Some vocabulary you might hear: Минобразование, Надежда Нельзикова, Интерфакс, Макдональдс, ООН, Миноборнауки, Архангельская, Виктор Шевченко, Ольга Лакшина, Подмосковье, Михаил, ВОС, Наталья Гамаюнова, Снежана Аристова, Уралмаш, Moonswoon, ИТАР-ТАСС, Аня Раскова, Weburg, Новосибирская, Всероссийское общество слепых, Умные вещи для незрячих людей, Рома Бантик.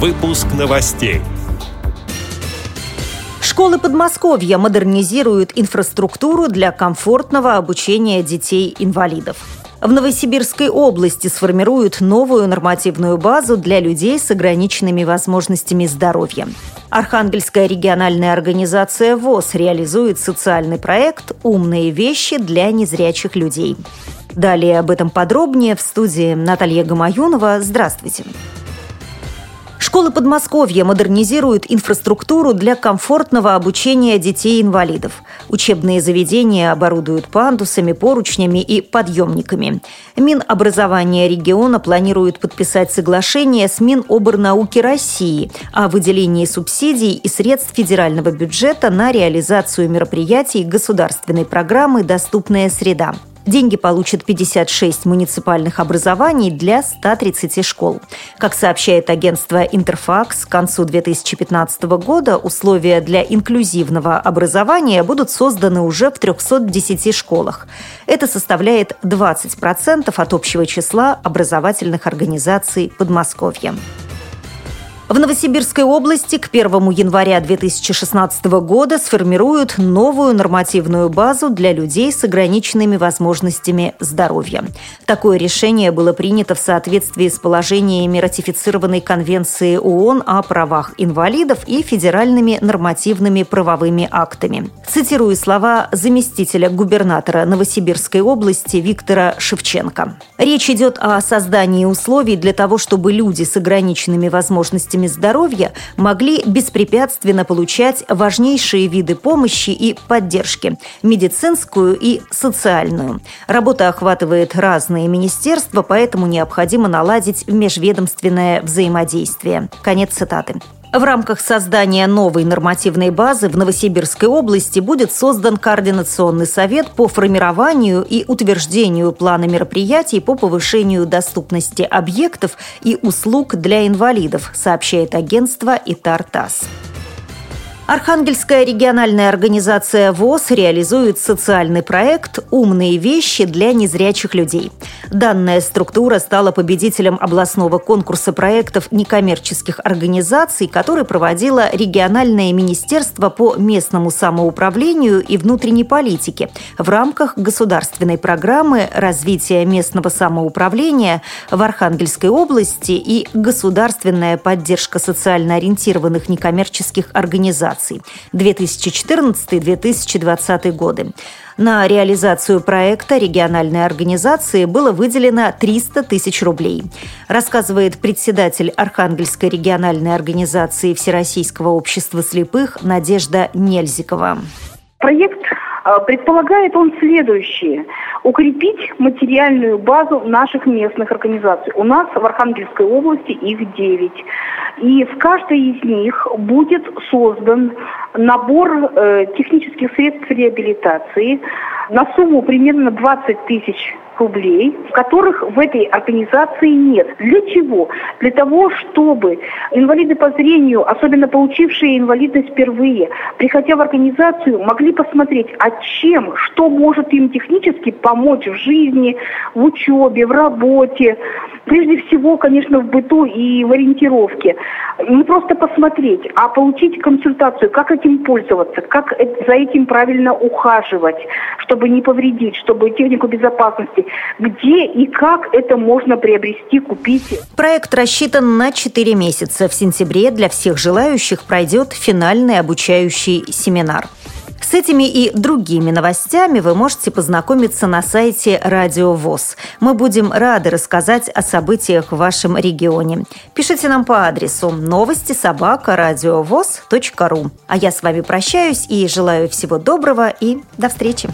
Выпуск новостей. Школы Подмосковья модернизируют инфраструктуру для комфортного обучения детей-инвалидов. В Новосибирской области сформируют новую нормативную базу для людей с ограниченными возможностями здоровья. Архангельская региональная организация ВОС реализует социальный проект «Умные вещи для незрячих людей». Далее об этом подробнее в студии Наталья Гамаюнова. Здравствуйте. Школы Подмосковья модернизируют инфраструктуру для комфортного обучения детей-инвалидов. Учебные заведения оборудуют пандусами, поручнями и подъемниками. Минобразование региона планирует подписать соглашение с Миноборнауки России о выделении субсидий и средств федерального бюджета на реализацию мероприятий государственной программы «Доступная среда». Деньги получат 56 муниципальных образований для 130 школ. Как сообщает агентство «Интерфакс», к концу 2015 года условия для инклюзивного образования будут созданы уже в 310 школах. Это составляет 20% от общего числа образовательных организаций Подмосковья. В Новосибирской области к 1 января 2016 года сформируют новую нормативную базу для людей с ограниченными возможностями здоровья. Такое решение было принято в соответствии с положениями ратифицированной Конвенции ООН о правах инвалидов и федеральными нормативными правовыми актами. Цитирую слова заместителя губернатора Новосибирской области Виктора Шевченко. Речь идет о создании условий для того, чтобы люди с ограниченными возможностями здоровья могли беспрепятственно получать важнейшие виды помощи и поддержки – медицинскую и социальную. Работа охватывает разные министерства, поэтому необходимо наладить межведомственное взаимодействие. Конец цитаты. В рамках создания новой нормативной базы в Новосибирской области будет создан Координационный совет по формированию и утверждению плана мероприятий по повышению доступности объектов и услуг для инвалидов, сообщает агентство «ИТАР-ТАСС». Архангельская региональная организация ВОС реализует социальный проект «Умные вещи для незрячих людей». Данная структура стала победителем областного конкурса проектов некоммерческих организаций, который проводило региональное министерство по местному самоуправлению и внутренней политике в рамках государственной программы развития местного самоуправления в Архангельской области и государственная поддержка социально ориентированных некоммерческих организаций 2014-2020 годы. На реализацию проекта региональной организации было выделено 300 тысяч рублей. Рассказывает председатель Архангельской региональной организации Всероссийского общества слепых Надежда Нельзикова. Проект предполагает он следующее. Укрепить материальную базу наших местных организаций. У нас в Архангельской области их 9. И в каждой из них будет создан набор технических средств реабилитации на сумму примерно 20 тысяч рублей, которых в этой организации нет. Для чего? Для того, чтобы инвалиды по зрению, особенно получившие инвалидность впервые, приходя в организацию, могли посмотреть, а чем, что может им технически помочь в жизни, в учебе, в работе, прежде всего, конечно, в быту и в ориентировке. Не просто посмотреть, а получить консультацию, как этим пользоваться, как за этим правильно ухаживать, чтобы не повредить, чтобы технику безопасности, где и как это можно приобрести, купить. Проект рассчитан на 4 месяца. В сентябре для всех желающих пройдет финальный обучающий семинар. С этими и другими новостями вы можете познакомиться на сайте Радио ВОС. Мы будем рады рассказать о событиях в вашем регионе. Пишите нам по адресу новости@радиовос.ру. А я с вами прощаюсь и желаю всего доброго и до встречи.